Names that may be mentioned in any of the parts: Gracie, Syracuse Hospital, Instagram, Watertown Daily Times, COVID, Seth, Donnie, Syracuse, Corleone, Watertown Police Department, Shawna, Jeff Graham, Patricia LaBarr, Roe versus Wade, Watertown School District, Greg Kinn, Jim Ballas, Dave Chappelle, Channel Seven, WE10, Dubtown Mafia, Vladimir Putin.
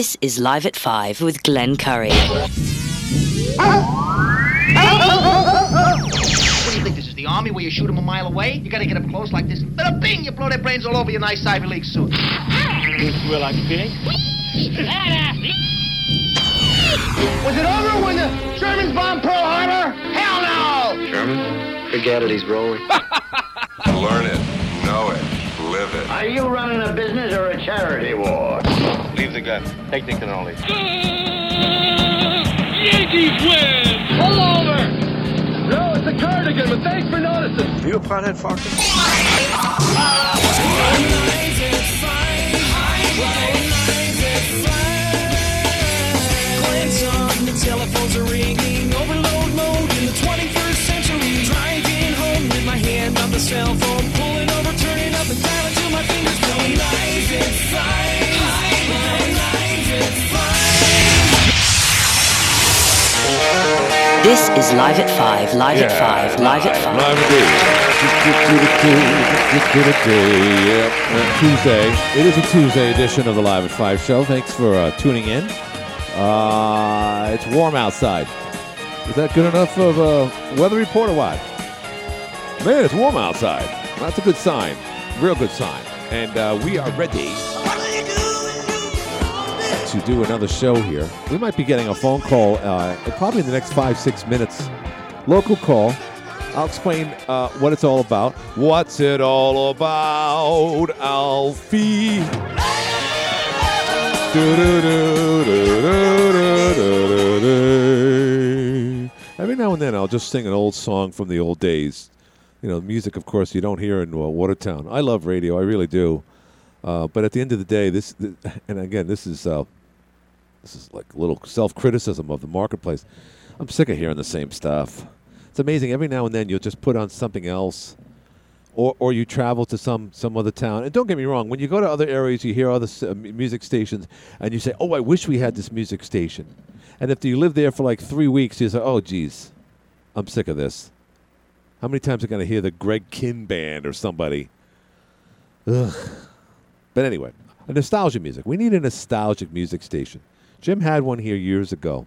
This is Live at 5 with Glenn Curry. What do you think, this is the Army where you shoot them a mile away? You gotta get up close like this, but bing, you blow their brains all over your nice Ivy League suit. You swear like pig? Was it over when the Germans bombed Pearl Harbor? Hell no! Sherman, forget it, he's rolling. Learn it, know it, live it. Are you running a business or a charity war? Leave the gun. Take the cannoli. Yankees win! Pull over! No, it's a cardigan, but thanks for noticing. Are you a pothead, Fox? Glenn's on, the telephones are ringing. Overload mode in the 21st century. Driving home with my hand on the cell phone. Pulling over, turning up and down until my fingers going live inside. This is Live at 5, Live at 5. Live at 5. Tuesday. It is a Tuesday edition of the Live at 5 show. Thanks for tuning in. It's warm outside. Is that good enough of a weather report or what? Man, it's warm outside. That's a good sign. Real good sign. And we are ready to do another show here. We might be getting a phone call probably in the next 5-6 minutes. Local call. I'll explain what it's all about. What's it all about, Alfie? Every now and then I'll just sing an old song from the old days. You know, music, of course, you don't hear in Watertown. I love radio. I really do. But at the end of the day, this is like a little self-criticism of the marketplace. I'm sick of hearing the same stuff. It's amazing. Every now and then you'll just put on something else or you travel to some other town. And don't get me wrong. When you go to other areas, you hear other music stations and you say, oh, I wish we had this music station. And if you live there for like 3 weeks, you say, oh, geez, I'm sick of this. How many times are I going to hear the Greg Kinn Band or somebody? Ugh. But anyway, nostalgia music. We need a nostalgic music station. Jim had one here years ago.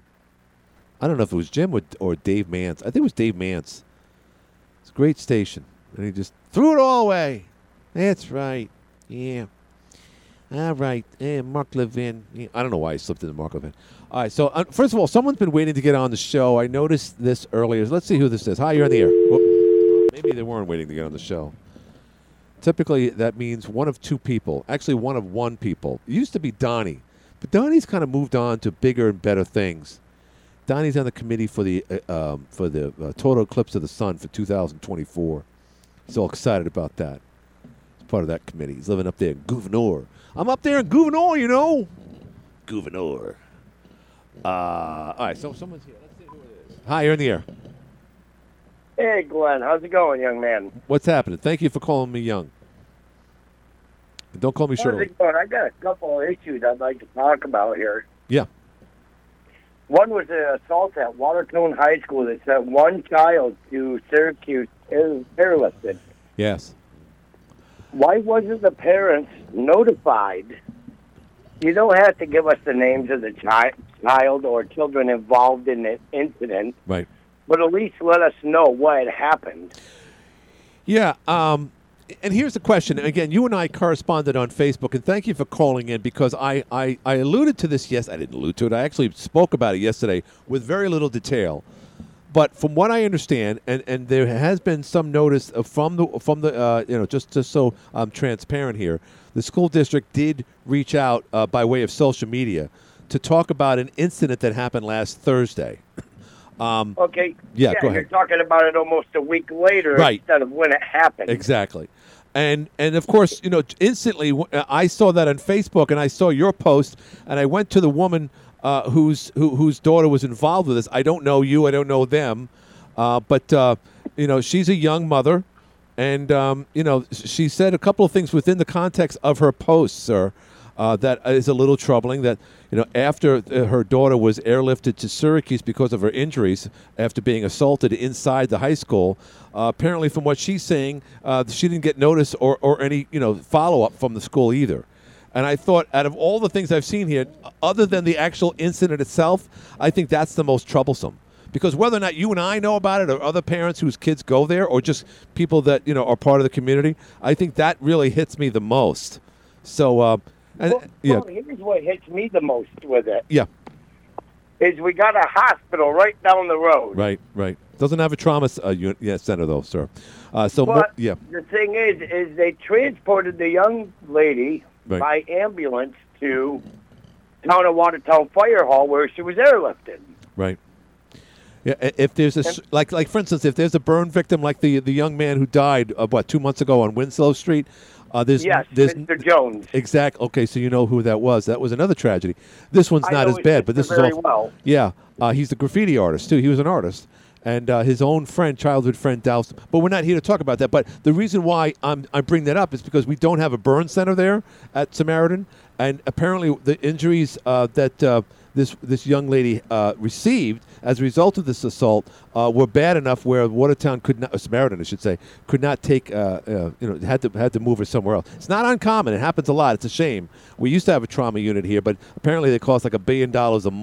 I don't know if it was Jim or Dave Mance. I think it was Dave Mance. It's a great station. And he just threw it all away. That's right. Yeah. All right. Yeah, Mark Levin. Yeah. I don't know why he slipped into Mark Levin. All right. So, first of all, someone's been waiting to get on the show. I noticed this earlier. Let's see who this is. Hi, you're on the air. Whoop. Maybe they weren't waiting to get on the show. Typically, that means one of two people. Actually, one of one people. It used to be Donnie, but Donnie's kind of moved on to bigger and better things. Donnie's on the committee for the total eclipse of the sun for 2024. He's all excited about that. He's part of that committee. He's living up there in Gouverneur. I'm up there in Gouverneur, you know. Gouverneur. All right, so someone's here. Let's see who it is. Hi, you're in the air. Hey, Glenn. How's it going, young man? What's happening? Thank you for calling me young. And don't call me Shirley. I got a couple of issues I'd like to talk about here. Yeah. One was an assault at Watertown High School that sent one child to Syracuse airlifted. Yes. Why wasn't the parents notified? You don't have to give us the names of the child or children involved in the incident. Right. But at least let us know what happened. Yeah, and here's the question. Again, you and I corresponded on Facebook, and thank you for calling in because I alluded to this. Yes, I didn't allude to it. I actually spoke about it yesterday with very little detail. But from what I understand, and there has been some notice from the you know, just so I'm transparent here, the school district did reach out by way of social media to talk about an incident that happened last Thursday. Okay. Yeah, go ahead. You're talking about it almost a week later instead of when it happened. Exactly. And of course, you know, instantly I saw that on Facebook and I saw your post and I went to the woman whose daughter was involved with this. I don't know you. I don't know them. But you know, she's a young mother and, you know, she said a couple of things within the context of her post, sir. That is a little troubling that, you know, after her daughter was airlifted to Syracuse because of her injuries after being assaulted inside the high school, apparently from what she's saying, she didn't get notice or any, you know, follow-up from the school either. And I thought, out of all the things I've seen here, other than the actual incident itself, I think that's the most troublesome. Because whether or not you and I know about it, or other parents whose kids go there, or just people that, you know, are part of the community, I think that really hits me the most. So, here's what hits me the most with it. Yeah. Is we got a hospital right down the road. Right. Doesn't have a trauma center, though, sir. The thing is they transported the young lady by ambulance to Town of Watertown Fire Hall, where she was airlifted. Right. Yeah, if there's for instance, if there's a burn victim like the young man who died 2 months ago on Winslow Street, there's Mr. Jones. Exactly. Okay, so you know who that was. That was another tragedy. This one's not as bad, but this is awful. Well. Yeah, he's the graffiti artist too. He was an artist, and his own friend, childhood friend, doused him. But we're not here to talk about that. But the reason why I bring that up is because we don't have a burn center there at Samaritan, and apparently the injuries that. This young lady received as a result of this assault were bad enough where Watertown Samaritan could not take had to move her somewhere else. It's not uncommon. It happens a lot. It's a shame. We used to have a trauma unit here, but apparently they cost like $1 billion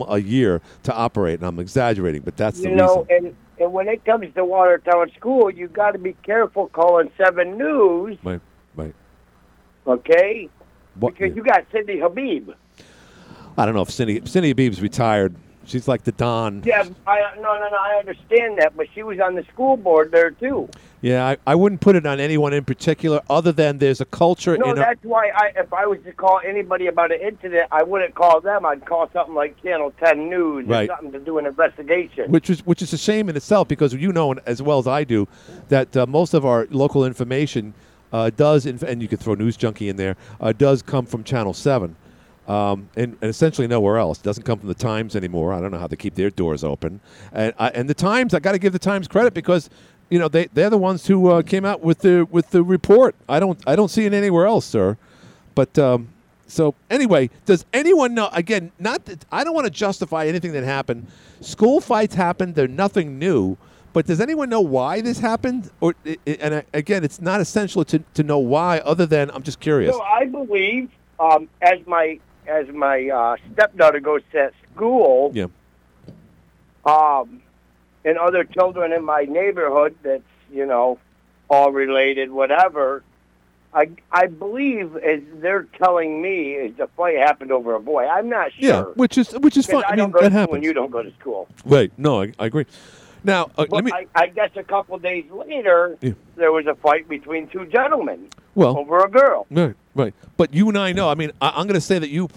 a year to operate. And I'm exaggerating, but that's the reason. And when it comes to Watertown School, you got to be careful calling 7 News. Right. Okay, because you got Cindy Habib. I don't know if Cindy Habib's retired. She's like the Don. Yeah, no, I understand that, but she was on the school board there, too. Yeah, I wouldn't put it on anyone in particular other than there's a culture. No, that's why if I was to call anybody about an incident, I wouldn't call them. I'd call something like Channel 10 News or something to do an investigation. Which is a shame in itself because you know as well as I do that most of our local information and you could throw News Junkie in there, does come from Channel 7. And essentially nowhere else. It doesn't come from the Times anymore. I don't know how they keep their doors open. And the Times, I got to give the Times credit because, you know, they're the ones who came out with the report. I don't see it anywhere else, sir. But so anyway, does anyone know? Again, I don't want to justify anything that happened. School fights happened. They're nothing new. But does anyone know why this happened? Again, it's not essential to know why, other than I'm just curious. So I believe as my stepdaughter goes to school, and other children in my neighborhood that's, you know, all related, whatever, I believe, as they're telling me, is the fight happened over a boy. I'm not sure. Yeah, which is fine. I mean, that happens. When you don't go to school. Right. No, I agree. Now, I guess a couple of days later, there was a fight between two gentlemen over a girl. Right. But you and I know. I mean, I'm going to say that you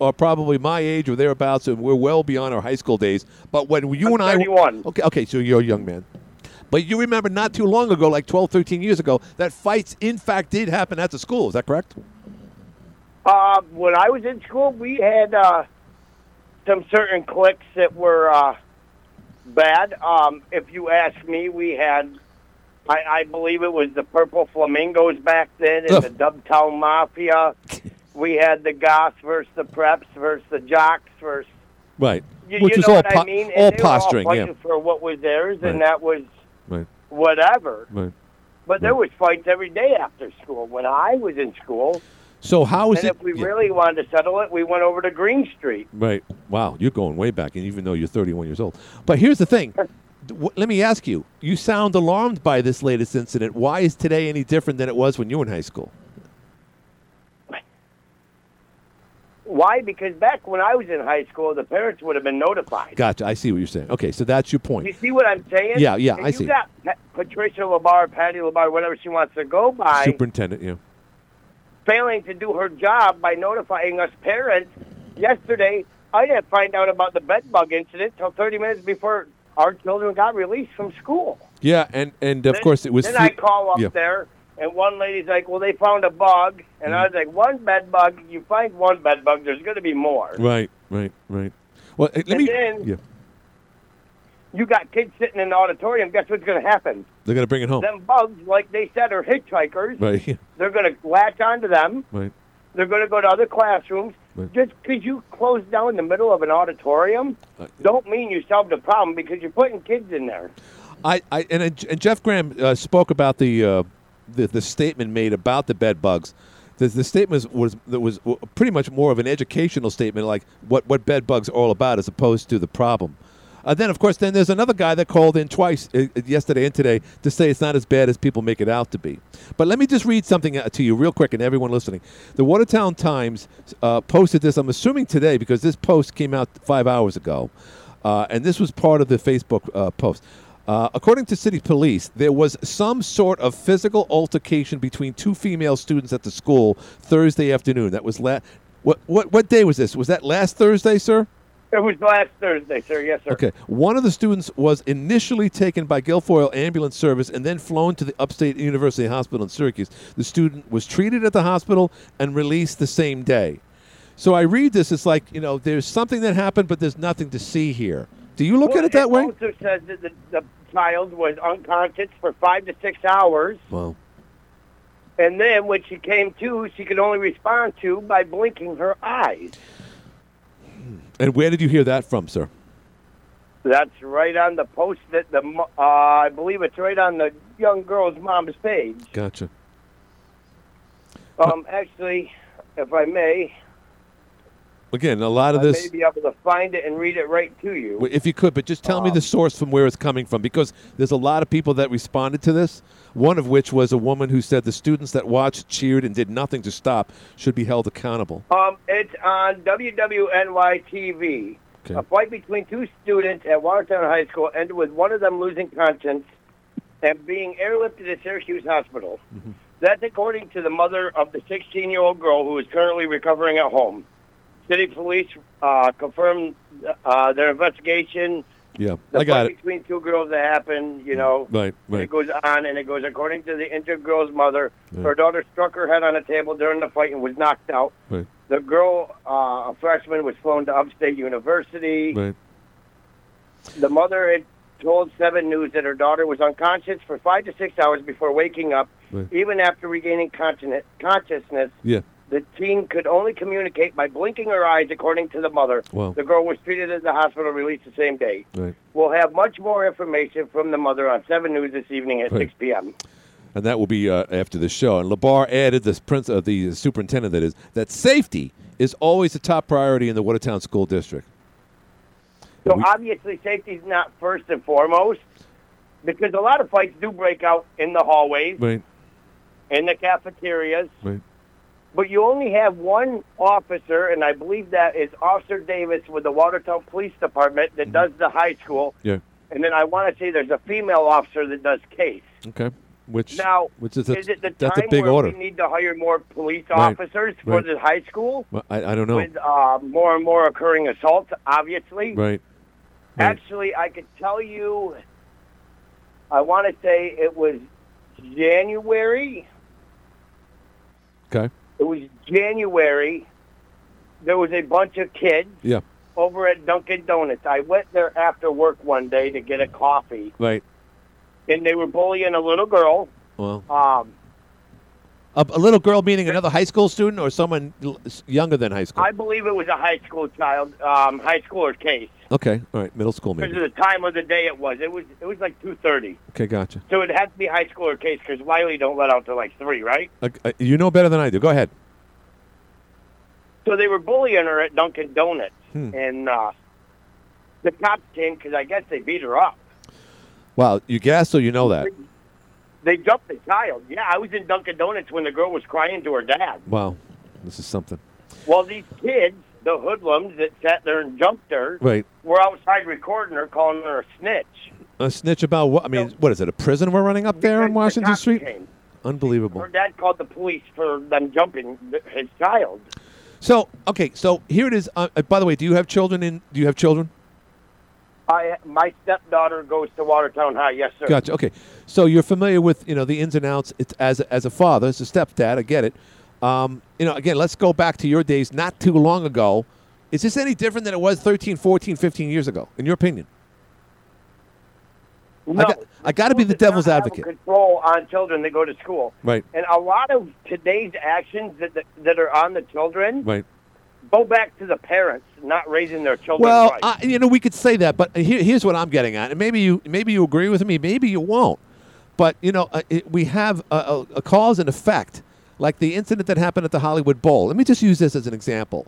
are probably my age or thereabouts, and we're well beyond our high school days. But when you and I... I'm 31. Okay, so you're a young man. But you remember not too long ago, like 12, 13 years ago, that fights, in fact, did happen at the school. Is that correct? When I was in school, we had some certain cliques that were... bad. If you ask me, we had, I believe it was the Purple Flamingos back then and the Dubtown Mafia. We had the goths versus the preps versus the jocks versus... Right. Which was all posturing, yeah. And they were all fighting for what was theirs, and that was whatever. Right. But there was fights every day after school when I was in school. So how is it? And if we really wanted to settle it, we went over to Green Street. Right. Wow, you're going way back, and even though you're 31 years old. But here's the thing. Let me ask you. You sound alarmed by this latest incident. Why is today any different than it was when you were in high school? Why? Because back when I was in high school, the parents would have been notified. Gotcha. I see what you're saying. Okay, so that's your point. You see what I'm saying? Yeah, I see. You got Patricia LaBarr, Patty LaBarr, whatever she wants to go by. Superintendent, yeah. Failing to do her job by notifying us parents. Yesterday, I didn't find out about the bed bug incident until 30 minutes before our children got released from school. Yeah, and of course it was... Then I call up there, and one lady's like, well, they found a bug. And I was like, one bed bug, you find one bed bug, there's going to be more. Right. Well, you got kids sitting in the auditorium, guess what's going to happen? They're going to bring it home. Them bugs, like they said, are hitchhikers. Right. Yeah. They're going to latch onto them. Right. They're going to go to other classrooms. Right. Just because you close down in the middle of an auditorium don't mean you solved the problem because you're putting kids in there. Jeff Graham spoke about the statement made about the bed bugs. The statement was pretty much more of an educational statement, like what bed bugs are all about, as opposed to the problem. Then there's another guy that called in twice yesterday and today to say it's not as bad as people make it out to be. But let me just read something to you real quick, and everyone listening. The Watertown Times posted this, I'm assuming today, because this post came out 5 hours ago, and this was part of the Facebook post. According to city police, there was some sort of physical altercation between two female students at the school Thursday afternoon. That was what day was this? Was that last Thursday, sir? It was last Thursday, sir. Yes, sir. Okay. One of the students was initially taken by Guilfoyle Ambulance Service and then flown to the Upstate University Hospital in Syracuse. The student was treated at the hospital and released the same day. So I read this, it's like, you know, there's something that happened, but there's nothing to see here. Do you look at it that way? It also says that the child was unconscious for 5 to 6 hours. Wow. And then when she came to, she could only respond to by blinking her eyes. And where did you hear that from, sir? That's right on the post that I believe it's right on the young girl's mom's page. Gotcha. Actually, if I may... Again, a lot of this... I may be able to find it and read it right to you. If you could, but just tell me the source from where it's coming from, because there's a lot of people that responded to this, one of which was a woman who said the students that watched, cheered, and did nothing to stop should be held accountable. It's on WWNY-TV. Okay. A fight between two students at Watertown High School ended with one of them losing conscience and being airlifted to Syracuse Hospital. Mm-hmm. That's according to the mother of the 16-year-old girl who is currently recovering at home. City police confirmed their investigation. Yeah, I got it. The fight between two girls that happened, you know. Right. It goes on, and it goes, according to the injured girl's mother, her daughter struck her head on a table during the fight and was knocked out. Right. The girl, a freshman, was flown to Upstate University. Right. The mother had told 7 News that her daughter was unconscious for 5 to 6 hours before waking up. Right. Even after regaining consciousness. Yeah. The teen could only communicate by blinking her eyes, according to the mother. Wow. The girl was treated at the hospital and released the same day. Right. We'll have much more information from the mother on 7 News this evening at 6 p.m. And that will be after the show. And LaBarr added, the superintendent, that safety is always the top priority in the Watertown School District. So obviously safety is not first and foremost, because a lot of fights do break out in the hallways, in the cafeterias. Right. But you only have one officer, and I believe that is Officer Davis with the Watertown Police Department that does the high school. Yeah. And then I want to say there's a female officer that does case. Okay. We need to hire more police officers for the high school? Well, I don't know. With more and more occurring assaults, obviously. Right. Actually, I could tell you, I want to say it was January. Okay. It was January. There was a bunch of kids over at Dunkin' Donuts. I went there after work one day to get a coffee. Right. And they were bullying a little girl. Well. A little girl meaning another high school student or someone younger than high school? I believe it was a high school child, high schooler case. Okay. All right. Middle school maybe. Because of the time of the day it was. It was like 2:30. Okay, gotcha. So it had to be high schooler case because Wiley don't let out till like 3, right? You know better than I do. Go ahead. So they were bullying her at Dunkin' Donuts. And the cops came because I guess they beat her up. Wow. You guess or you know that? They dumped the child. Yeah, I was in Dunkin' Donuts when the girl was crying to her dad. Wow, this is something. Well, these kids, the hoodlums that sat there and jumped her, were outside recording her, calling her a snitch. A snitch about what? I mean, what is it, a prison we're running up there on Washington Street? Unbelievable. Her dad called the police for them jumping his child. So, okay, so here it is. By the way, do you have children? My stepdaughter goes to Watertown High, yes, sir. Gotcha, okay. So you're familiar with, the ins and outs. It's as a father, as a stepdad, I get it. Again, let's go back to your days not too long ago. Is this any different than it was 13, 14, 15 years ago, in your opinion? No. I got to be the devil's advocate. Control on children that go to school. Right. And a lot of today's actions that are on the children... Right. Go back to the parents not raising their children. Well, right. We could say that, but here's what I'm getting at, and maybe you agree with me, maybe you won't. But we have a cause and effect like the incident that happened at the Hollywood Bowl. Let me just use this as an example.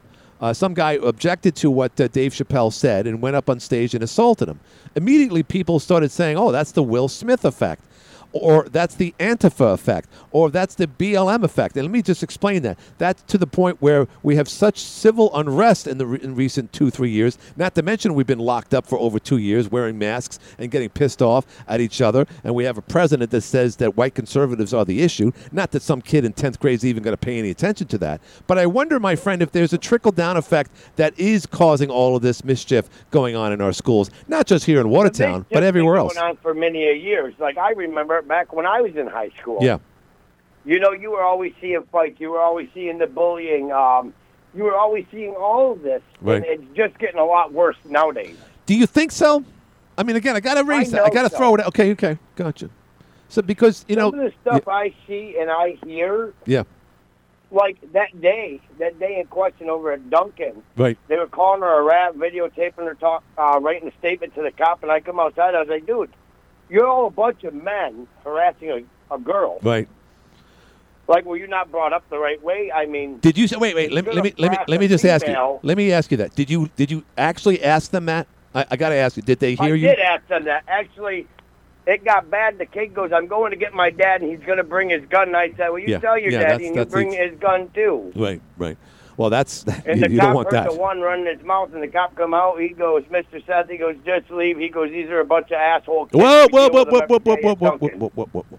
Some guy objected to what Dave Chappelle said and went up on stage and assaulted him. Immediately, people started saying, oh, that's the Will Smith effect, or that's the Antifa effect, or that's the BLM effect. And let me just explain that. That's to the point where we have such civil unrest in recent 2-3 years, not to mention we've been locked up for over 2 years wearing masks and getting pissed off at each other. And we have a president that says that white conservatives are the issue. Not that some kid in 10th grade is even going to pay any attention to that. But I wonder, my friend, if there's a trickle-down effect that is causing all of this mischief going on in our schools, not just here in Watertown, but everywhere else. It's been going on for many years. Like, I remember back when I was in high school. Yeah. You know, you were always seeing fights. You were always seeing the bullying. You were always seeing all of this. Right. And it's just getting a lot worse nowadays. Do you think so? I mean, again, I got to raise that. I got to throw it out. Okay. Gotcha. So because, you know. Some of the stuff I see and I hear. Yeah. Like that day in question over at Dunkin'. Right. They were calling her a rat, videotaping her, writing a statement to the cop. And I come outside. I was like, dude, you're all a bunch of men harassing a girl. Right. Like, were you not brought up the right way? I mean, did you say, wait, let me just ask you. Let me ask you that. Did you actually ask them that? I got to ask you. Did they hear you? I did ask them that. Actually, it got bad. The kid goes, I'm going to get my dad, and he's going to bring his gun. And I said, well, you tell your daddy, and you bring his gun, too. Right. Well, you don't want that. And the cop heard the one running his mouth, and the cop come out. He goes, Mr. Seth, he goes, just leave. He goes, these are a bunch of assholes. Whoa.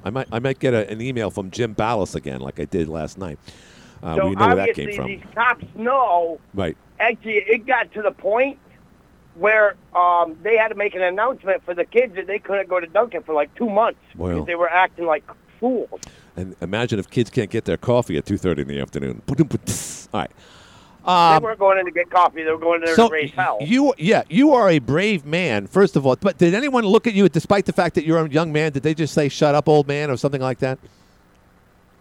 I might get an email from Jim Ballas again, like I did last night. So we know where that came from. These cops know. Right. Actually, it got to the point where they had to make an announcement for the kids that they couldn't go to Dunkin' for like 2 months because they were acting like fools. And imagine if kids can't get their coffee at 2:30 in the afternoon. All right. They weren't going in to get coffee. They were going in there to raise hell. You are a brave man, first of all. But did anyone look at you, despite the fact that you're a young man, did they just say, shut up, old man, or something like that?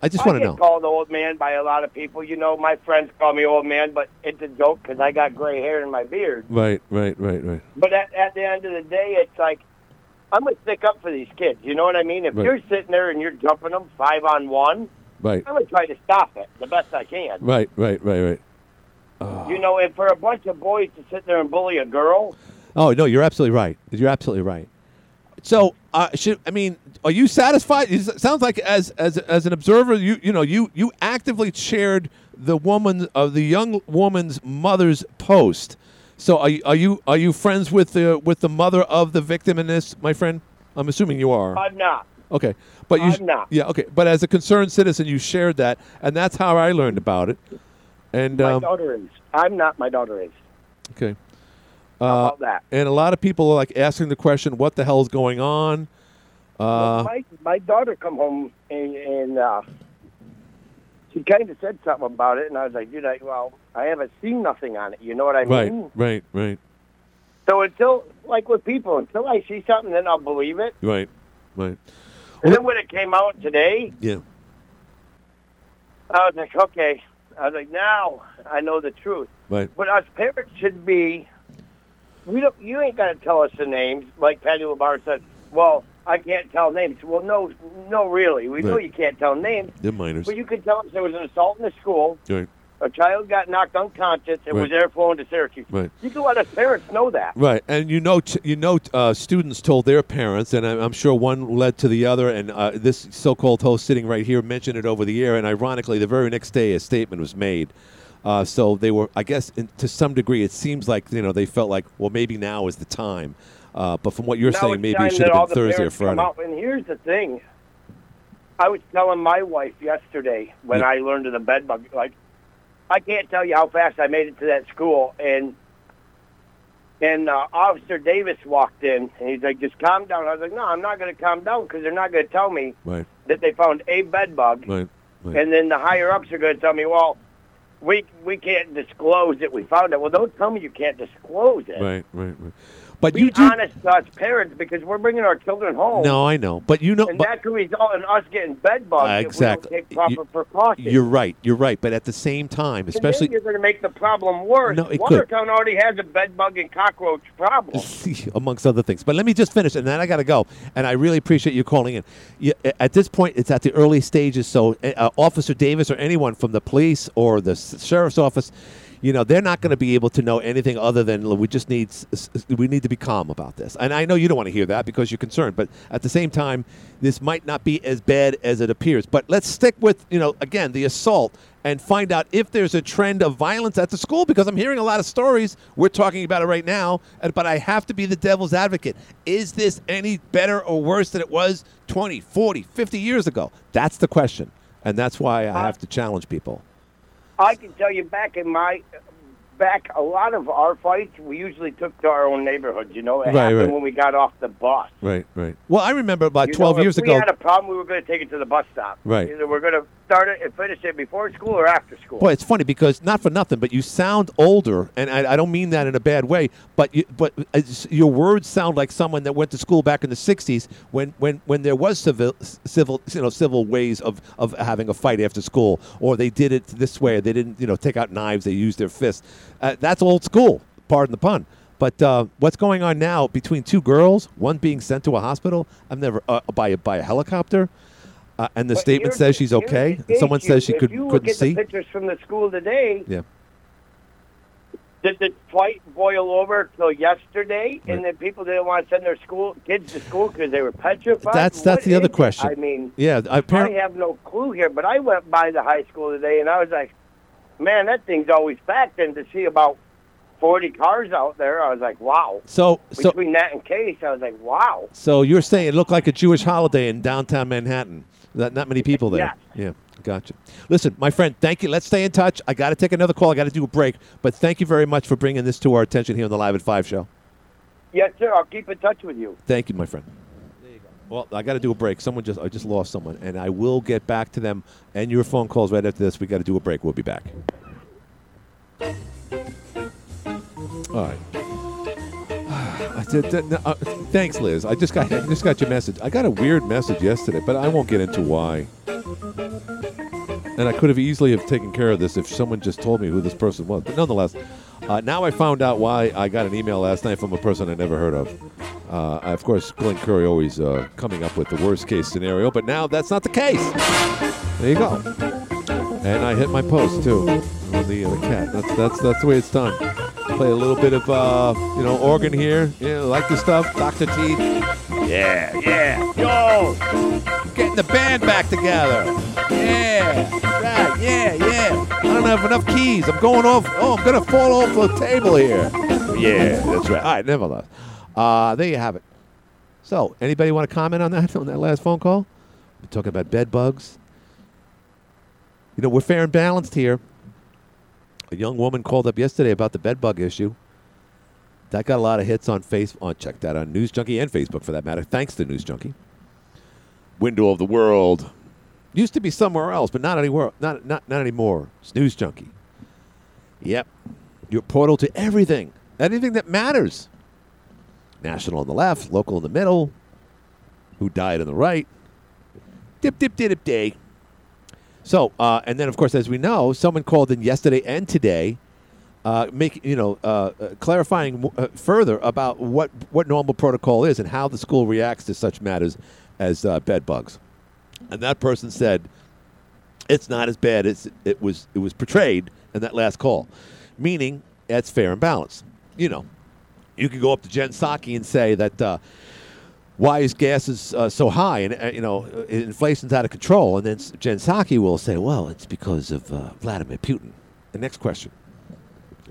I just want to know. I get called old man by a lot of people. You know, my friends call me old man, but it's a joke because I got gray hair in my beard. Right. But at the end of the day, it's like, I'm going to stick up for these kids. You know what I mean? If you're sitting there and you're jumping them 5-on-1, I'm going to try to stop it the best I can. Right. Oh. You know, and for a bunch of boys to sit there and bully a girl. Oh, no, you're absolutely right. So, are you satisfied? It sounds like as an observer, you actively shared the young woman's mother's post. So are you friends with the mother of the victim in this, my friend? I'm assuming you are. I'm not. Okay. But I'm not. Yeah, okay. But as a concerned citizen, you shared that, and that's how I learned about it. And my daughter is. I'm not. My daughter is. Okay. How about that? And a lot of people are like asking the question, "What the hell is going on?" Well, my daughter come home and she kind of said something about it, and I was like, "Dude, I haven't seen nothing on it." You know what I mean? Right. So until I see something, then I'll believe it. Right. And then when it came out today, I was like, okay. I was like, now I know the truth. Right. But us parents should be, you ain't got to tell us the names. Like Patty LaBarr said, well, I can't tell names. Well, no, really. We know you can't tell names. They're minors. But you can tell us there was an assault in the school. Right. A child got knocked unconscious and was air flown to Syracuse. Right. You can let us parents know that. Right, and students told their parents, and I'm sure one led to the other, and this so-called host sitting right here mentioned it over the air, and ironically, the very next day a statement was made. So they were, I guess, to some degree, it seems like, they felt like, well, maybe now is the time. But from what you're saying, maybe it should have been Thursday or Friday. And here's the thing. I was telling my wife yesterday when I learned of the bed bug, like, I can't tell you how fast I made it to that school, and Officer Davis walked in, and he's like, just calm down. I was like, no, I'm not going to calm down because they're not going to tell me that they found a bed bug, and then the higher-ups are going to tell me, well, we can't disclose that we found it. Well, don't tell me you can't disclose it. Right. But we honest as parents, because we're bringing our children home. No, I know, but you know, and that could result in us getting bedbugs if we don't take proper precautions. You're right. You're right. But at the same time, especially you're going to make the problem worse. No, Watertown already has a bedbug and cockroach problem, amongst other things. But let me just finish, and then I got to go. And I really appreciate you calling in. At this point, it's at the early stages, so Officer Davis or anyone from the police or the sheriff's office. You know, they're not going to be able to know anything other than we need to be calm about this. And I know you don't want to hear that because you're concerned, but at the same time, this might not be as bad as it appears. But let's stick with, you know, again, the assault and find out if there's a trend of violence at the school, because I'm hearing a lot of stories. We're talking about it right now, but I have to be the devil's advocate. Is this any better or worse than it was 20, 40, 50 years ago? That's the question, and that's why I have to challenge people. I can tell you back a lot of our fights, we usually took to our own neighborhoods, you know. It happened when we got off the bus. Right, right. Well, I remember about 12 years ago. If we had a problem, we were going to take it to the bus stop. Right. Either we're going to start it and finish it before school or after school. Boy, it's funny because, not for nothing, but you sound older, and I don't mean that in a bad way, but your words sound like someone that went to school back in the 60s when there was civil ways of having a fight after school, or they did it this way. They didn't, take out knives. They used their fists. That's old school, pardon the pun. But what's going on now between two girls, one being sent to a hospital, I've never by a helicopter, and the statement says she's okay. Someone says she couldn't see. If you look at the pictures from the school today, did the fight boil over till yesterday, and then people didn't want to send their kids to school because they were petrified? That's the other question. I mean, I have no clue here, but I went by the high school today, and I was like, man, that thing's always packed, and to see about 40 cars out there, I was like, wow. So between that and Case, I was like, wow. So you're saying it looked like a Jewish holiday in downtown Manhattan. Not many people there. Yeah. Gotcha. Listen, my friend, thank you. Let's stay in touch. I got to take another call. I got to do a break. But thank you very much for bringing this to our attention here on the Live at 5 show. Yes, sir. I'll keep in touch with you. Thank you, my friend. Well, I got to do a break. I just lost someone, and I will get back to them and your phone calls right after this. We got to do a break. We'll be back. All right. Thanks, Liz. I just got your message. I got a weird message yesterday, but I won't get into why. And I could have easily taken care of this if someone just told me who this person was. But nonetheless, now I found out why I got an email last night from a person I never heard of. Of course, Glenn Curry always coming up with the worst-case scenario, but now that's not the case. There you go. And I hit my post, too, with the cat. That's the way it's done. Play a little bit of, organ here. Yeah, like the stuff. Dr. T. Yeah. Yo! Getting the band back together. Yeah. Right, yeah. I don't have enough keys. I'm going off. Oh, I'm going to fall off the table here. Yeah, that's right. All right, nevertheless. There you have it. So, anybody want to comment on that last phone call? We're talking about bed bugs. We're fair and balanced here. A young woman called up yesterday about the bed bug issue. That got a lot of hits on Facebook. Check that on News Junkie and Facebook, for that matter. Thanks to News Junkie. Window of the World. Used to be somewhere else, but not anywhere. Not anymore. It's News Junkie. Yep. Your portal to everything. Anything that matters. National on the left, local in the middle, who died on the right. Dip, day. So, and then, of course, as we know, someone called in yesterday and today, clarifying further about what normal protocol is and how the school reacts to such matters as bed bugs. And that person said, it's not as bad as it was portrayed in that last call, meaning that's fair and balanced, You could go up to Jen Psaki and say that why is gas so high and inflation's out of control, and then Jen Psaki will say, "Well, it's because of Vladimir Putin." The next question.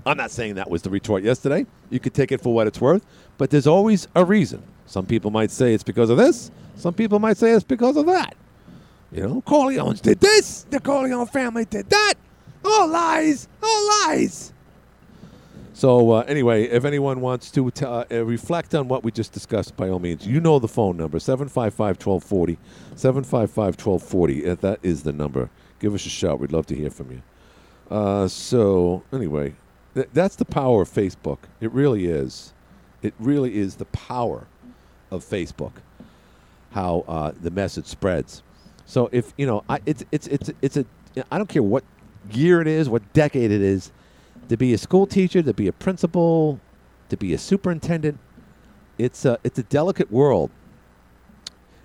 I'm not saying that was the retort yesterday. You could take it for what it's worth, but there's always a reason. Some people might say it's because of this. Some people might say it's because of that. Corleone's did this. The Corleone family did that. All lies. So anyway, if anyone wants to reflect on what we just discussed, by all means, the phone number, 755-1240, 755-1240. That is the number. Give us a shout. We'd love to hear from you. So anyway, that's the power of Facebook. It really is. It really is the power of Facebook, how the message spreads. So if you know, I don't care what year it is, what decade it is, to be a school teacher, to be a principal, to be a superintendent, it's a delicate world.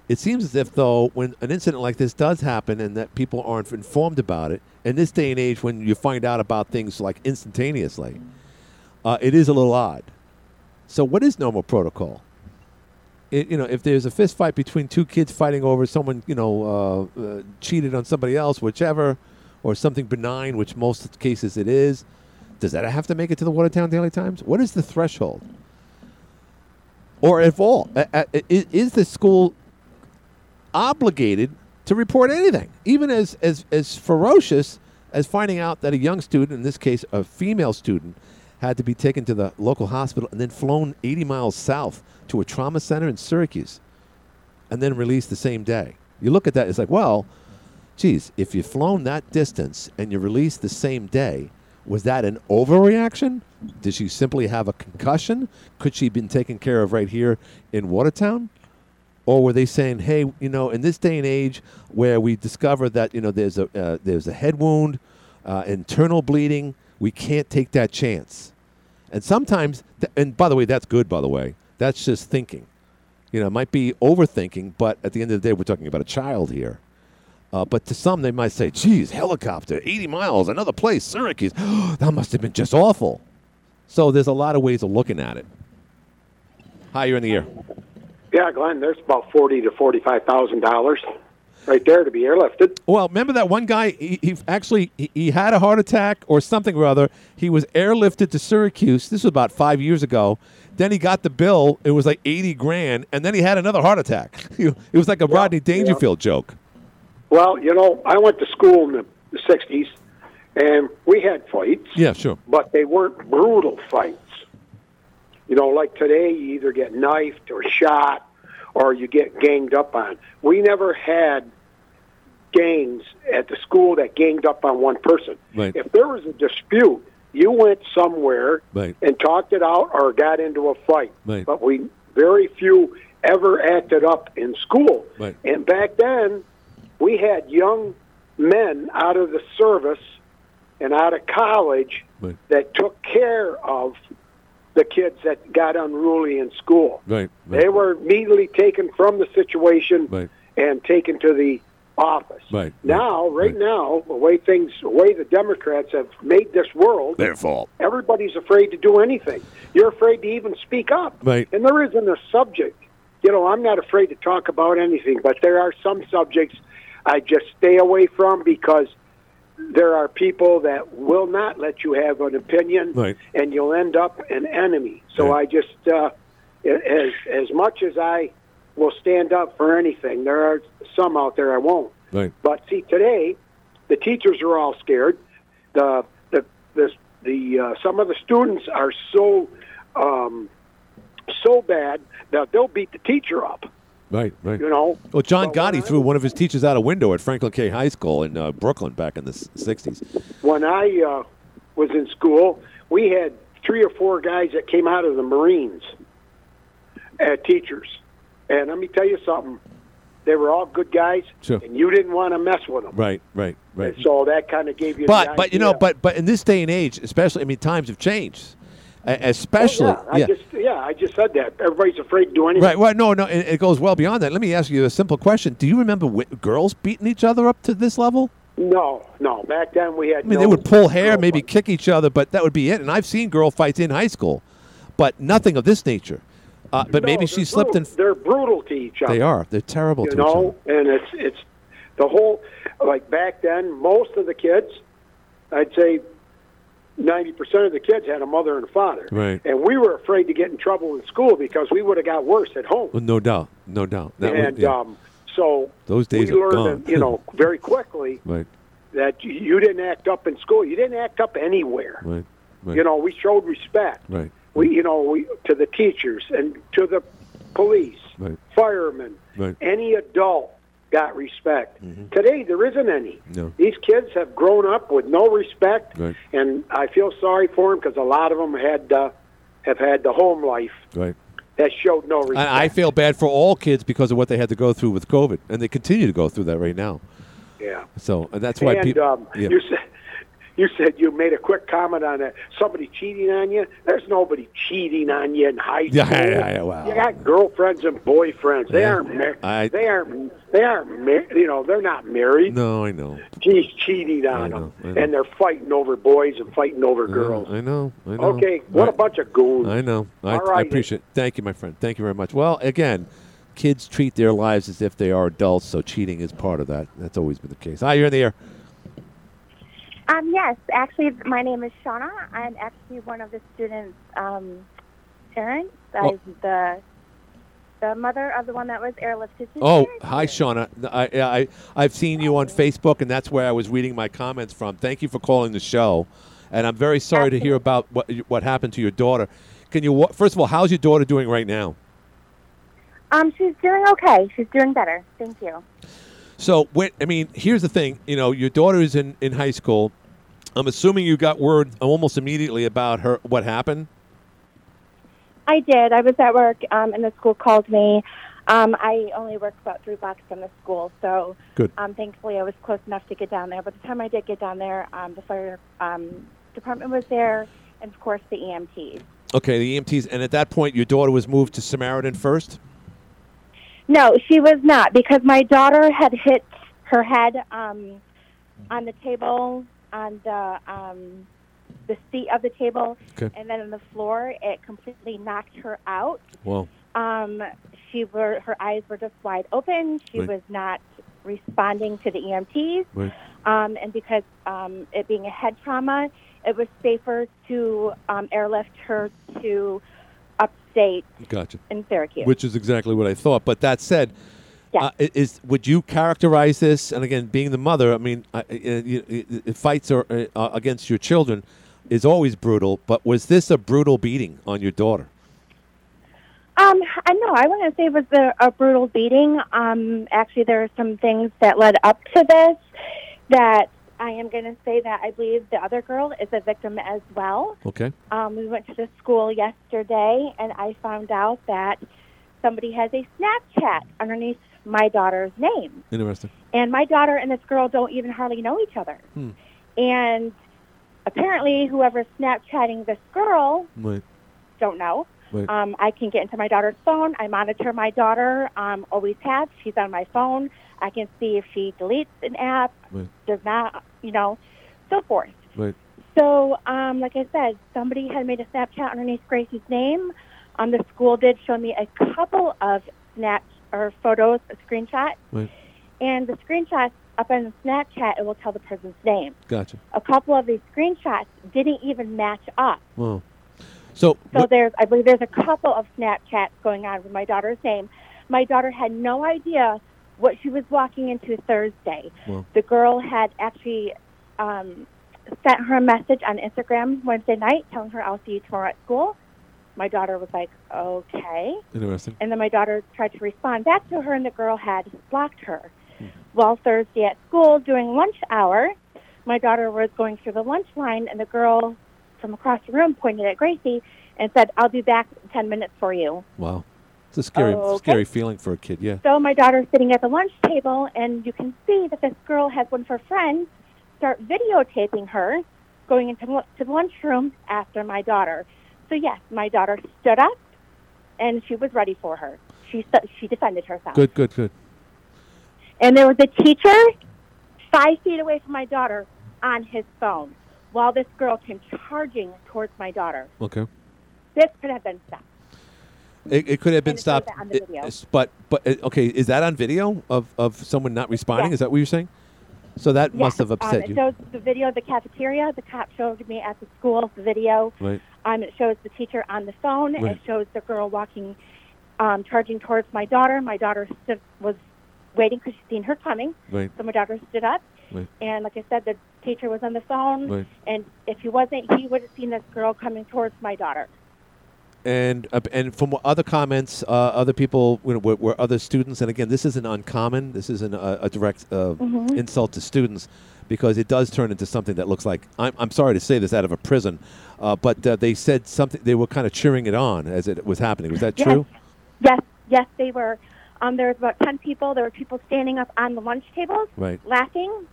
It seems as if, though, when an incident like this does happen and that people aren't informed about it, in this day and age when you find out about things like instantaneously, it is a little odd. So what is normal protocol? If there's a fist fight between two kids fighting over someone, cheated on somebody else, whichever, or something benign, which most cases it is, does that have to make it to the Watertown Daily Times? What is the threshold? Or if all, is the school obligated to report anything, even as ferocious as finding out that a young student, in this case a female student, had to be taken to the local hospital and then flown 80 miles south to a trauma center in Syracuse and then released the same day. You look at that, it's like, well, geez, if you've flown that distance and you're released the same day, was that an overreaction? Did she simply have a concussion? Could she have been taken care of right here in Watertown? Or were they saying, hey, in this day and age where we discover that, there's a head wound, internal bleeding, we can't take that chance. And sometimes, and by the way, that's good, by the way. That's just thinking. It might be overthinking, but at the end of the day, we're talking about a child here. But to some, they might say, geez, helicopter, 80 miles, another place, Syracuse. That must have been just awful. So there's a lot of ways of looking at it. Hi, you're in the air. Yeah, Glenn, there's about $40,000 to $45,000 right there to be airlifted. Well, remember that one guy, he had a heart attack or something or other. He was airlifted to Syracuse. This was about 5 years ago. Then he got the bill. It was like $80,000, and then he had another heart attack. It was like a Rodney Dangerfield joke. Well, I went to school in the 60s, and we had fights. Yeah, sure. But they weren't brutal fights. Like today, you either get knifed or shot or you get ganged up on. We never had gangs at the school that ganged up on one person. Right. If there was a dispute, you went somewhere and talked it out or got into a fight. Right. But very few ever acted up in school. Right. And back then, we had young men out of the service and out of college that took care of the kids that got unruly in school. Right. They were immediately taken from the situation and taken to the office. Now, the way the Democrats have made this world, their fault. Everybody's afraid to do anything. You're afraid to even speak up. Right. And there isn't a subject. I'm not afraid to talk about anything, but there are some subjects I just stay away from because there are people that will not let you have an opinion, and you'll end up an enemy. So I just, as much as I will stand up for anything, there are some out there I won't. Right. But see, today the teachers are all scared. Some of the students are so bad that they'll beat the teacher up. Right. Well, John Gotti threw one of his teachers out a window at Franklin K. High School in Brooklyn back in the 60s. When I was in school, we had 3 or 4 guys that came out of the Marines as teachers. And let me tell you something. They were all good guys, and you didn't want to mess with them. Right. And so that kind of gave you the idea. But in this day and age, especially, times have changed. Especially, I just said that everybody's afraid to do anything. Right. No, it goes well beyond that. Let me ask you a simple question: do you remember girls beating each other up to this level? No. Back then we had. They would pull hair, maybe kick each other, but that would be it. And I've seen girl fights in high school, but nothing of this nature. Maybe she slipped in. They're brutal to each other. They are. They're terrible to each other. And it's the whole back then. Most of the kids, I'd say. 90% of the kids had a mother and a father. Right. And we were afraid to get in trouble in school because we would have got worse at home. Well, no doubt. So those days we learned, very quickly that you didn't act up in school. You didn't act up anywhere. Right. We showed respect. Right. We to the teachers and to the police, firemen, any adult got respect. Mm-hmm. Today, there isn't any. No. These kids have grown up with no respect, and I feel sorry for them because a lot of them had have had the home life that showed no respect. I feel bad for all kids because of what they had to go through with COVID, and they continue to go through that right now. Yeah. So that's why people... You said you made a quick comment on that. Somebody cheating on you? There's nobody cheating on you in high school. Yeah, wow. You got girlfriends and boyfriends. They aren't married. You know, they're not married. No, I know. She's cheating on them, and they're fighting over boys and fighting over girls. I know. Okay, what a bunch of goons. I know. All right. I appreciate it. Thank you, my friend. Thank you very much. Well, again, kids treat their lives as if they are adults, so cheating is part of that. That's always been the case. Hi, you're in the air. Yes, actually, my name is Shawna. I'm actually one of the students' parents. Oh. The mother of the one that was airlifted. Oh, hi, Shawna. I've seen you on Facebook, and that's where I was reading my comments from. Thank you for calling the show, and I'm very sorry to hear about what happened to your daughter. Can you first of all, how's your daughter doing right now? She's doing okay. She's doing better. Thank you. So, here's the thing. You know, your daughter is in high school. I'm assuming you got word almost immediately about her. What happened? I did. I was at work, and the school called me. I only worked about 3 blocks from the school, so good. Thankfully I was close enough to get down there. But the time I did get down there, the fire department was there, and, of course, the EMTs. Okay, the EMTs. And at that point, your daughter was moved to Samaritan first? No, she was not, because my daughter had hit her head on the table, on the seat of the table, and then on the floor. It completely knocked her out. Wow. Her eyes were just wide open. She was not responding to the EMTs. Right. And because it being a head trauma, it was safer to airlift her to Upstate in Syracuse. Which is exactly what I thought. But that said, would you characterize this, and again, being the mother, fights against your children is always brutal, but was this a brutal beating on your daughter? No, I wouldn't say it was a brutal beating. Actually, there are some things that led up to this that I am going to say that I believe the other girl is a victim as well. Okay. We went to the school yesterday, and I found out that somebody has a Snapchat underneath my daughter's name. Interesting. And my daughter and this girl don't even hardly know each other. Hmm. And apparently whoever's Snapchatting this girl don't know. Right. I can get into my daughter's phone. I monitor my daughter, always have. She's on my phone. I can see if she deletes an app, does not, so forth. Right. So, like I said, somebody had made a Snapchat underneath Gracie's name. The school did show me a couple of photos, a screenshot. Right. And the screenshots up on Snapchat, it will tell the person's name. Gotcha. A couple of these screenshots didn't even match up. Wow. So I believe there's a couple of Snapchats going on with my daughter's name. My daughter had no idea what she was walking into Thursday. Well, the girl had actually sent her a message on Instagram Wednesday night telling her, I'll see you tomorrow at school. My daughter was like, okay. Interesting. And then my daughter tried to respond back to her, and the girl had blocked her. Hmm. Well, Thursday at school during lunch hour, my daughter was going through the lunch line, and the girl from across the room pointed at Gracie and said, I'll be back in 10 minutes for you. Wow. It's a scary feeling for a kid, yeah. So my daughter's sitting at the lunch table, and you can see that this girl has one of her friends start videotaping her going to the lunchroom after my daughter. So, yes, my daughter stood up, and she was ready for her. She defended herself. Good. And there was a teacher 5 feet away from my daughter on his phone while this girl came charging towards my daughter. Okay. This could have been stopped. It could have been stopped, but is that on video of someone not responding? Yes. Is that what you're saying? So that must have upset you. It shows the video of the cafeteria. The cop showed me at the school the video. Right. It shows the teacher on the phone. Right. It shows the girl walking, charging towards my daughter. My daughter was waiting because she'd seen her coming. Right. So my daughter stood up. Right. And like I said, the teacher was on the phone. Right. And if he wasn't, he would have seen this girl coming towards my daughter. And from other comments, other people were other students, and again, this isn't uncommon. This isn't a direct insult to students, because it does turn into something that looks like, I'm sorry to say this, out of a prison, but they said something, they were kind of cheering it on as it was happening. Was that true? Yes, they were. There was about 10 people. There were people standing up on the lunch tables, laughing,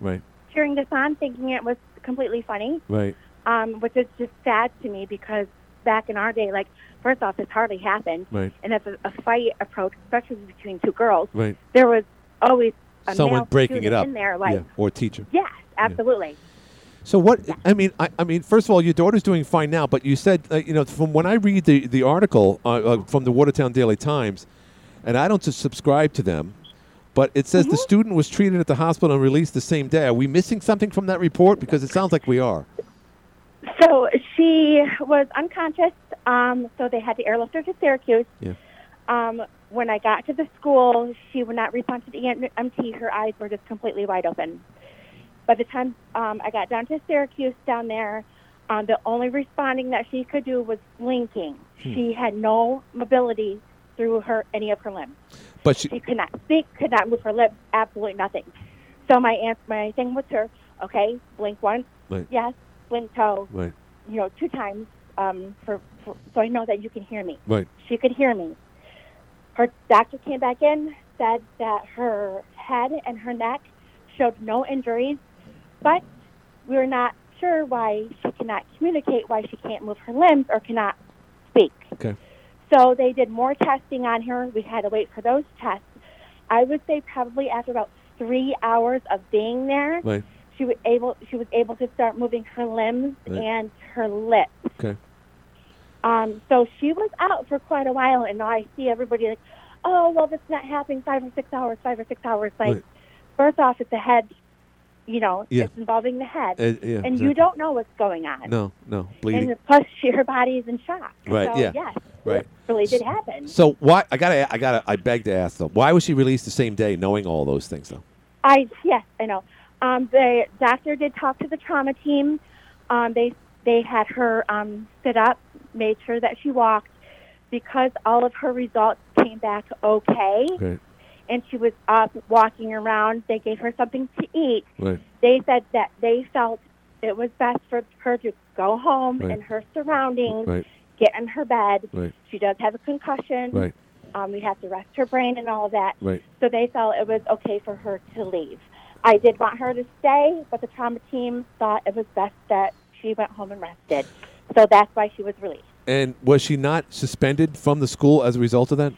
cheering this on, thinking it was completely funny, which is just sad to me because back in our day, like, first off, this hardly happened, and if a fight approached, especially between two girls, there was always a someone breaking it up in there, like, or a teacher. Yes, absolutely. Yeah. So what? Yeah. I mean, first of all, your daughter's doing fine now, but you said, you know, from when I read the article from the Watertown Daily Times, and I don't just subscribe to them, but it says the student was treated at the hospital and released the same day. Are we missing something from that report? Because it sounds like we are. So she was unconscious, so they had to airlift her to Syracuse. Yeah. When I got to the school, she would not respond to the EMT. Her eyes were just completely wide open. By the time I got down to Syracuse down there, the only responding that she could do was blinking. She had no mobility through any of her limbs. But she could not speak, could not move her lips, absolutely nothing. So my thing was her, okay, blink once, yes, blink toe, you know, two times, so I know that you can hear me. She could hear me. Her doctor came back in, said that her head and her neck showed no injuries, but we were not sure why she cannot communicate, why she can't move her limbs or cannot speak. Okay. So they did more testing on her. We had to wait for those tests. I would say probably after about 3 hours of being there, she was able to start moving her limbs and her lips. Okay. So she was out for quite a while, and now I see everybody like, oh, well, that's not happening 5 or 6 hours, 5 or 6 hours. Like, first off, it's the head, you know, it's involving the head. And you don't know what's going on. No, bleeding. And plus, her body is in shock. Right. It really did happen. So why? I beg to ask though. Why was she released the same day, knowing all those things though? I know. The doctor did talk to the trauma team. They had her sit up, made sure that she walked, because all of her results came back okay, and she was up walking around. They gave her something to eat. They said that they felt it was best for her to go home in her surroundings. Get in her bed. She does have a concussion. We have to rest her brain and all of that. So they felt it was okay for her to leave. I did want her to stay, but the trauma team thought it was best that she went home and rested. So that's why she was released. And was she not suspended from the school as a result of that?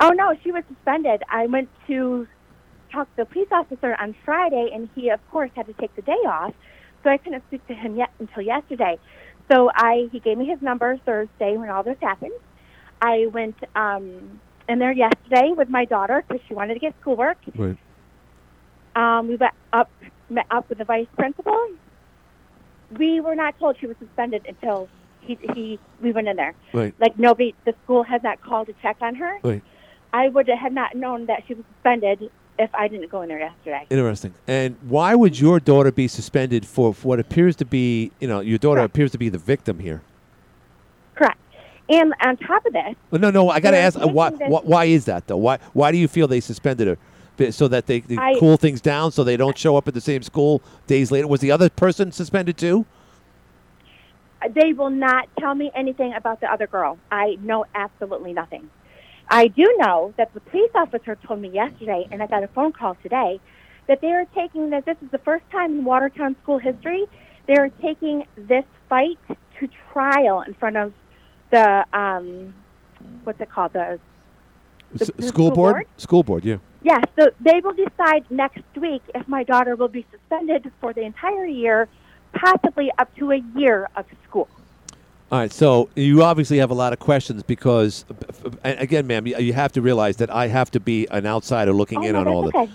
Oh, no, she was suspended. I went to talk to the police officer on Friday, and he, of course, had to take the day off. So I couldn't speak to him yet until yesterday. So he gave me his number Thursday when all this happened. I went in there yesterday with my daughter because she wanted to get schoolwork. We met up with the vice principal. We were not told she was suspended until we went in there. Like nobody, the school had not called to check on her. I would have not known that she was suspended if I didn't go in there yesterday. Interesting. And why would your daughter be suspended for what appears to be, you know, your daughter appears to be the victim here? Correct. And on top of this... Well, no, I got to ask, why is that, though? Why do you feel they suspended her? So that they cool things down so they don't show up at the same school days later? Was the other person suspended, too? They will not tell me anything about the other girl. I know absolutely nothing. I do know that the police officer told me yesterday, and I got a phone call today, that they are taking that this is the first time in Watertown school history they are taking this fight to trial in front of the what's it called, the school board? School board, yeah. Yeah, so they will decide next week if my daughter will be suspended for the entire year, possibly up to a year of school. All right, so you obviously have a lot of questions because, again, ma'am, you have to realize that I have to be an outsider looking in on all this. Okay.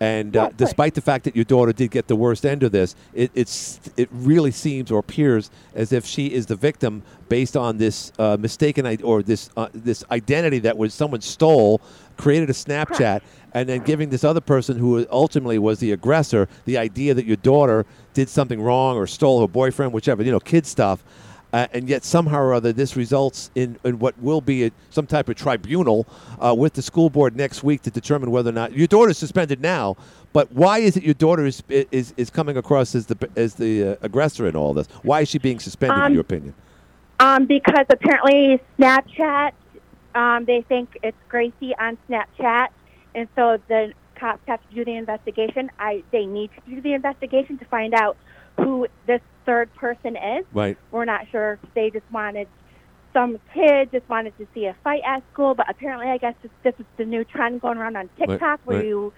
And despite the fact that your daughter did get the worst end of this, it really seems or appears as if she is the victim based on this mistaken identity that was someone stole, created a Snapchat, and then giving this other person who ultimately was the aggressor the idea that your daughter did something wrong or stole her boyfriend, whichever, you know, kid stuff. and yet somehow or other this results in what will be some type of tribunal with the school board next week to determine whether or not your daughter's suspended now. But why is it your daughter is coming across as the aggressor in all this? Why is she being suspended, in your opinion? Because apparently Snapchat, they think it's Gracie on Snapchat, and so the cops have to do the investigation. They need to do the investigation to find out who this third person is. Right. We're not sure. They just wanted some kid just wanted to see a fight at school, but apparently I guess this is the new trend going around on TikTok, where you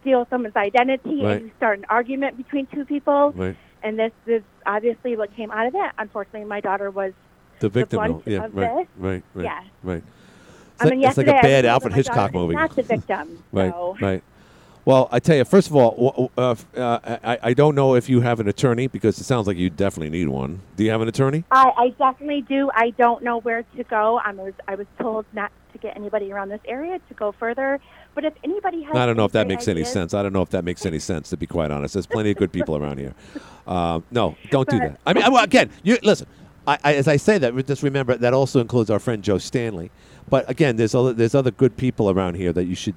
steal someone's identity and you start an argument between two people. Right. And this is obviously what came out of that. Unfortunately, my daughter was the victim of this. Right. Yeah. Right. It's like a bad Alfred Hitchcock movie. Not the victim. Right. Well, I tell you, first of all, I don't know if you have an attorney, because it sounds like you definitely need one. Do you have an attorney? I definitely do. I don't know where to go. I was told not to get anybody around this area to go further. But if anybody has, I don't know if that makes any sense. I don't know if that makes any sense, to be quite honest. There's plenty of good people around here. No, don't do that. I mean, again, listen. As I say that, just remember that also includes our friend Joe Stanley. But again, there's other good people around here that you should.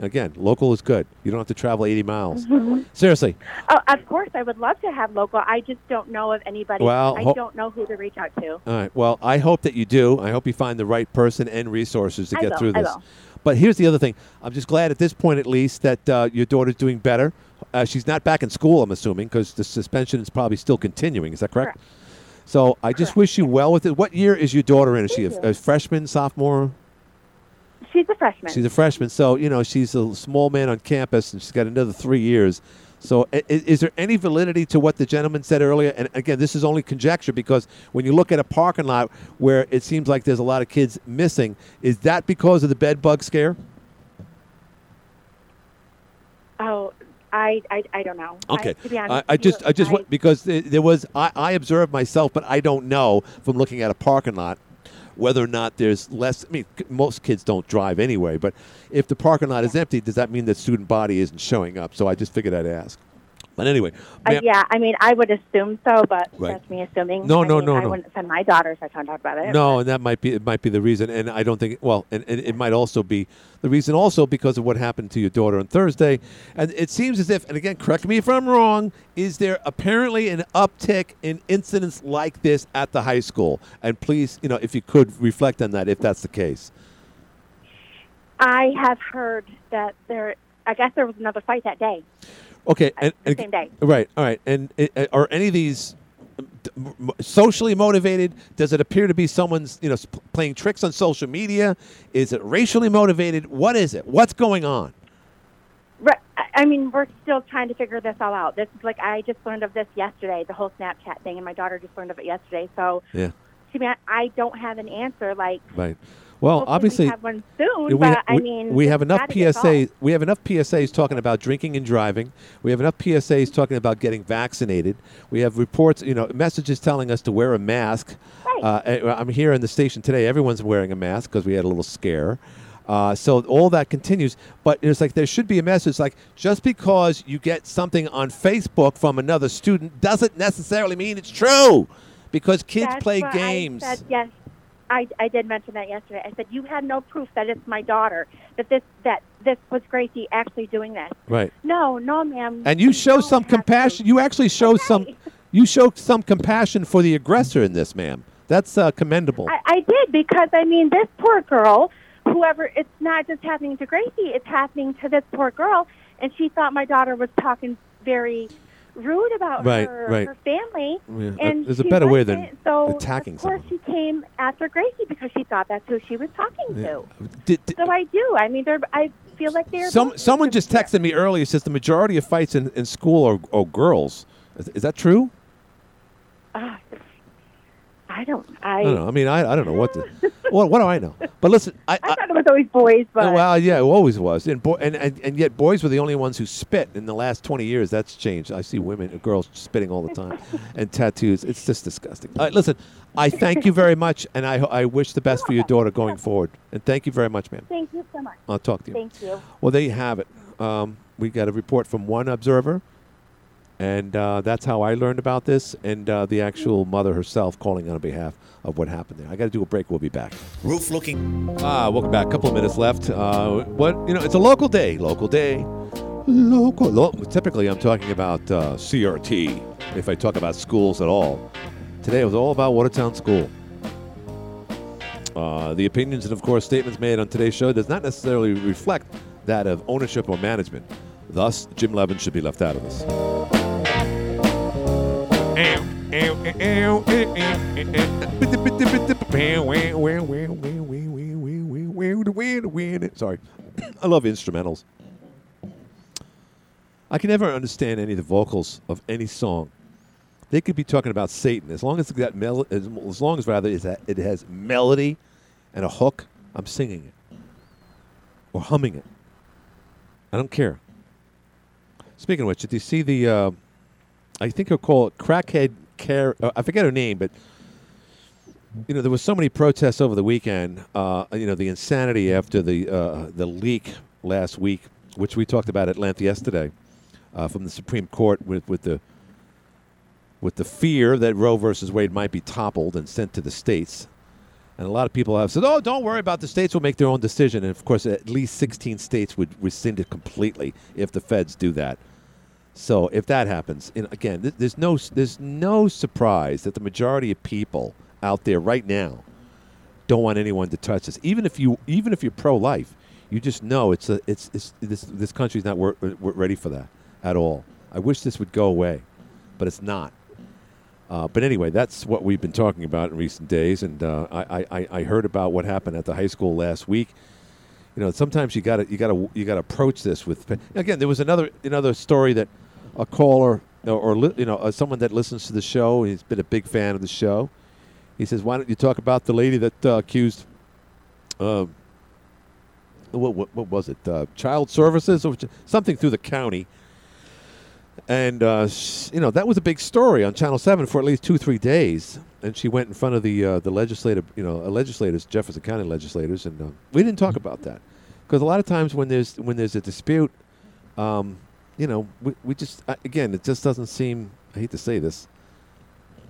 Again, local is good. You don't have to travel 80 miles. Mm-hmm. Seriously. Oh, of course, I would love to have local. I just don't know of anybody. Well, I don't know who to reach out to. All right. Well, I hope that you do. I hope you find the right person and resources to get through this. I will. But here's the other thing. I'm just glad at this point, at least, that your daughter's doing better. She's not back in school, I'm assuming, because the suspension is probably still continuing. Is that correct? So I just wish you well with it. What year is your daughter in? Is she a freshman, sophomore? She's a freshman. So, she's a small man on campus, and she's got another 3 years. So is there any validity to what the gentleman said earlier? And, again, this is only conjecture, because when you look at a parking lot where it seems like there's a lot of kids missing, is that because of the bed bug scare? Oh, I don't know. Okay. To be honest, because there was, I observed myself, but I don't know from looking at a parking lot whether or not there's less. I mean, most kids don't drive anyway, but if the parking lot is empty, does that mean the student body isn't showing up? So I just figured I'd ask. But anyway. I would assume so, but that's me assuming. No. I wouldn't send my daughter if I found out about it. No, and that might be the reason. And I don't think, and it might also be the reason also because of what happened to your daughter on Thursday. And it seems as if, and again, correct me if I'm wrong, is there apparently an uptick in incidents like this at the high school? And please, if you could reflect on that, if that's the case. I have heard that there was another fight that day. Okay. And same day. Right. All right. And are any of these socially motivated? Does it appear to be someone's, playing tricks on social media? Is it racially motivated? What is it? What's going on? Right. I mean, we're still trying to figure this all out. This is I just learned of this yesterday, the whole Snapchat thing, and my daughter just learned of it yesterday. So, to me, I don't have an answer. Right. Well, obviously, we have one soon, we have enough PSAs. We have enough PSAs talking about drinking and driving. We have enough PSAs talking about getting vaccinated. We have reports, messages telling us to wear a mask. Right. I'm here in the station today. Everyone's wearing a mask because we had a little scare. So all that continues. But it's there should be a message just because you get something on Facebook from another student doesn't necessarily mean it's true, because kids play games. I said, yes. I did mention that yesterday. I said, you had no proof that it's my daughter, that this was Gracie actually doing this. Right. No, ma'am. And you show some compassion. You actually show some compassion for the aggressor in this, ma'am. That's commendable. I did, because, this poor girl, whoever, it's not just happening to Gracie, it's happening to this poor girl, and she thought my daughter was talking very rude about her family. Yeah. And there's a better way than attacking someone. Of course, she came after Gracie because she thought that's who she was talking to. So I do. I feel like they're... Someone just texted me earlier, says the majority of fights in school are girls. Is that true? I don't know. I don't know what to... What do I know? But listen, I thought it was always boys, but... Well, yeah, it always was. And yet boys were the only ones who spit in the last 20 years. That's changed. I see girls spitting all the time and tattoos. It's just disgusting. All right, listen, I thank you very much, and I wish the best for your daughter going forward. And thank you very much, ma'am. Thank you so much. I'll talk to you. Thank you. Well, there you have it. We got a report from one observer, And that's how I learned about this, and the actual mother herself calling on behalf of what happened there. I got to do a break. We'll be back. Roof looking. Welcome back. A couple of minutes left. It's a local day. Typically, I'm talking about CRT if I talk about schools at all. Today, it was all about Watertown School. The opinions and, of course, statements made on today's show does not necessarily reflect that of ownership or management. Thus, Jim Levin should be left out of this. Sorry. I love instrumentals. I can never understand any of the vocals of any song. They could be talking about Satan as long as it has melody and a hook. I'm singing it or humming it. I don't care. Speaking of which, did you see the? I think I'll call it crackhead care. I forget her name, but there was so many protests over the weekend. The insanity after the leak last week, which we talked about at length yesterday, from the Supreme Court with the fear that Roe versus Wade might be toppled and sent to the states. And a lot of people have said, oh, don't worry about the states will make their own decision. And, of course, at least 16 states would rescind it completely if the feds do that. So if that happens, and again, there's no surprise that the majority of people out there right now don't want anyone to touch this. Even if you're pro-life, you just know this country's not ready for that at all. I wish this would go away, but it's not. But anyway, that's what we've been talking about in recent days, and I heard about what happened at the high school last week. Sometimes you gotta approach this with. Again, there was another story that a caller or someone that listens to the show, he's been a big fan of the show. He says, "Why don't you talk about the lady that accused? What was it? Child services or something through the county." And, that was a big story on Channel 7 for at least 2-3 days. And she went in front of the legislators, Jefferson County legislators, and we didn't talk about that. Because a lot of times when there's a dispute, we just, again, it just doesn't seem, I hate to say this,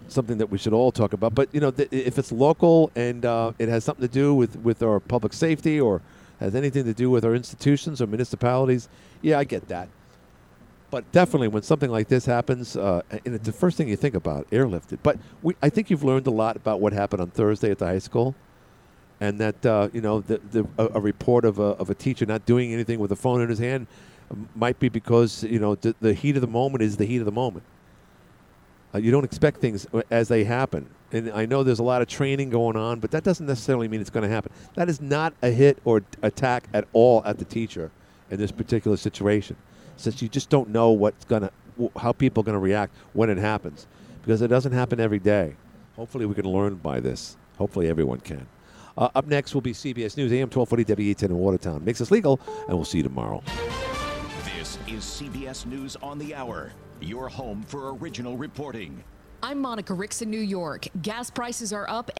something that we should all talk about. But, if it's local and it has something to do with our public safety or has anything to do with our institutions or municipalities, yeah, I get that. But definitely when something like this happens, and it's the first thing you think about, airlifted. But I think you've learned a lot about what happened on Thursday at the high school, and that a report of a teacher not doing anything with a phone in his hand might be because the heat of the moment is the heat of the moment. You don't expect things as they happen. And I know there's a lot of training going on, but that doesn't necessarily mean it's going to happen. That is not a hit or attack at all at the teacher in this particular situation. Since you just don't know how people are going to react when it happens, because it doesn't happen every day. Hopefully we can learn by this. Hopefully everyone can. Up next will be CBS News, AM 1240, WE10 in Watertown. Makes us legal, and we'll see you tomorrow. This is CBS News on the Hour, your home for original reporting. I'm Monica Ricks in New York. Gas prices are up.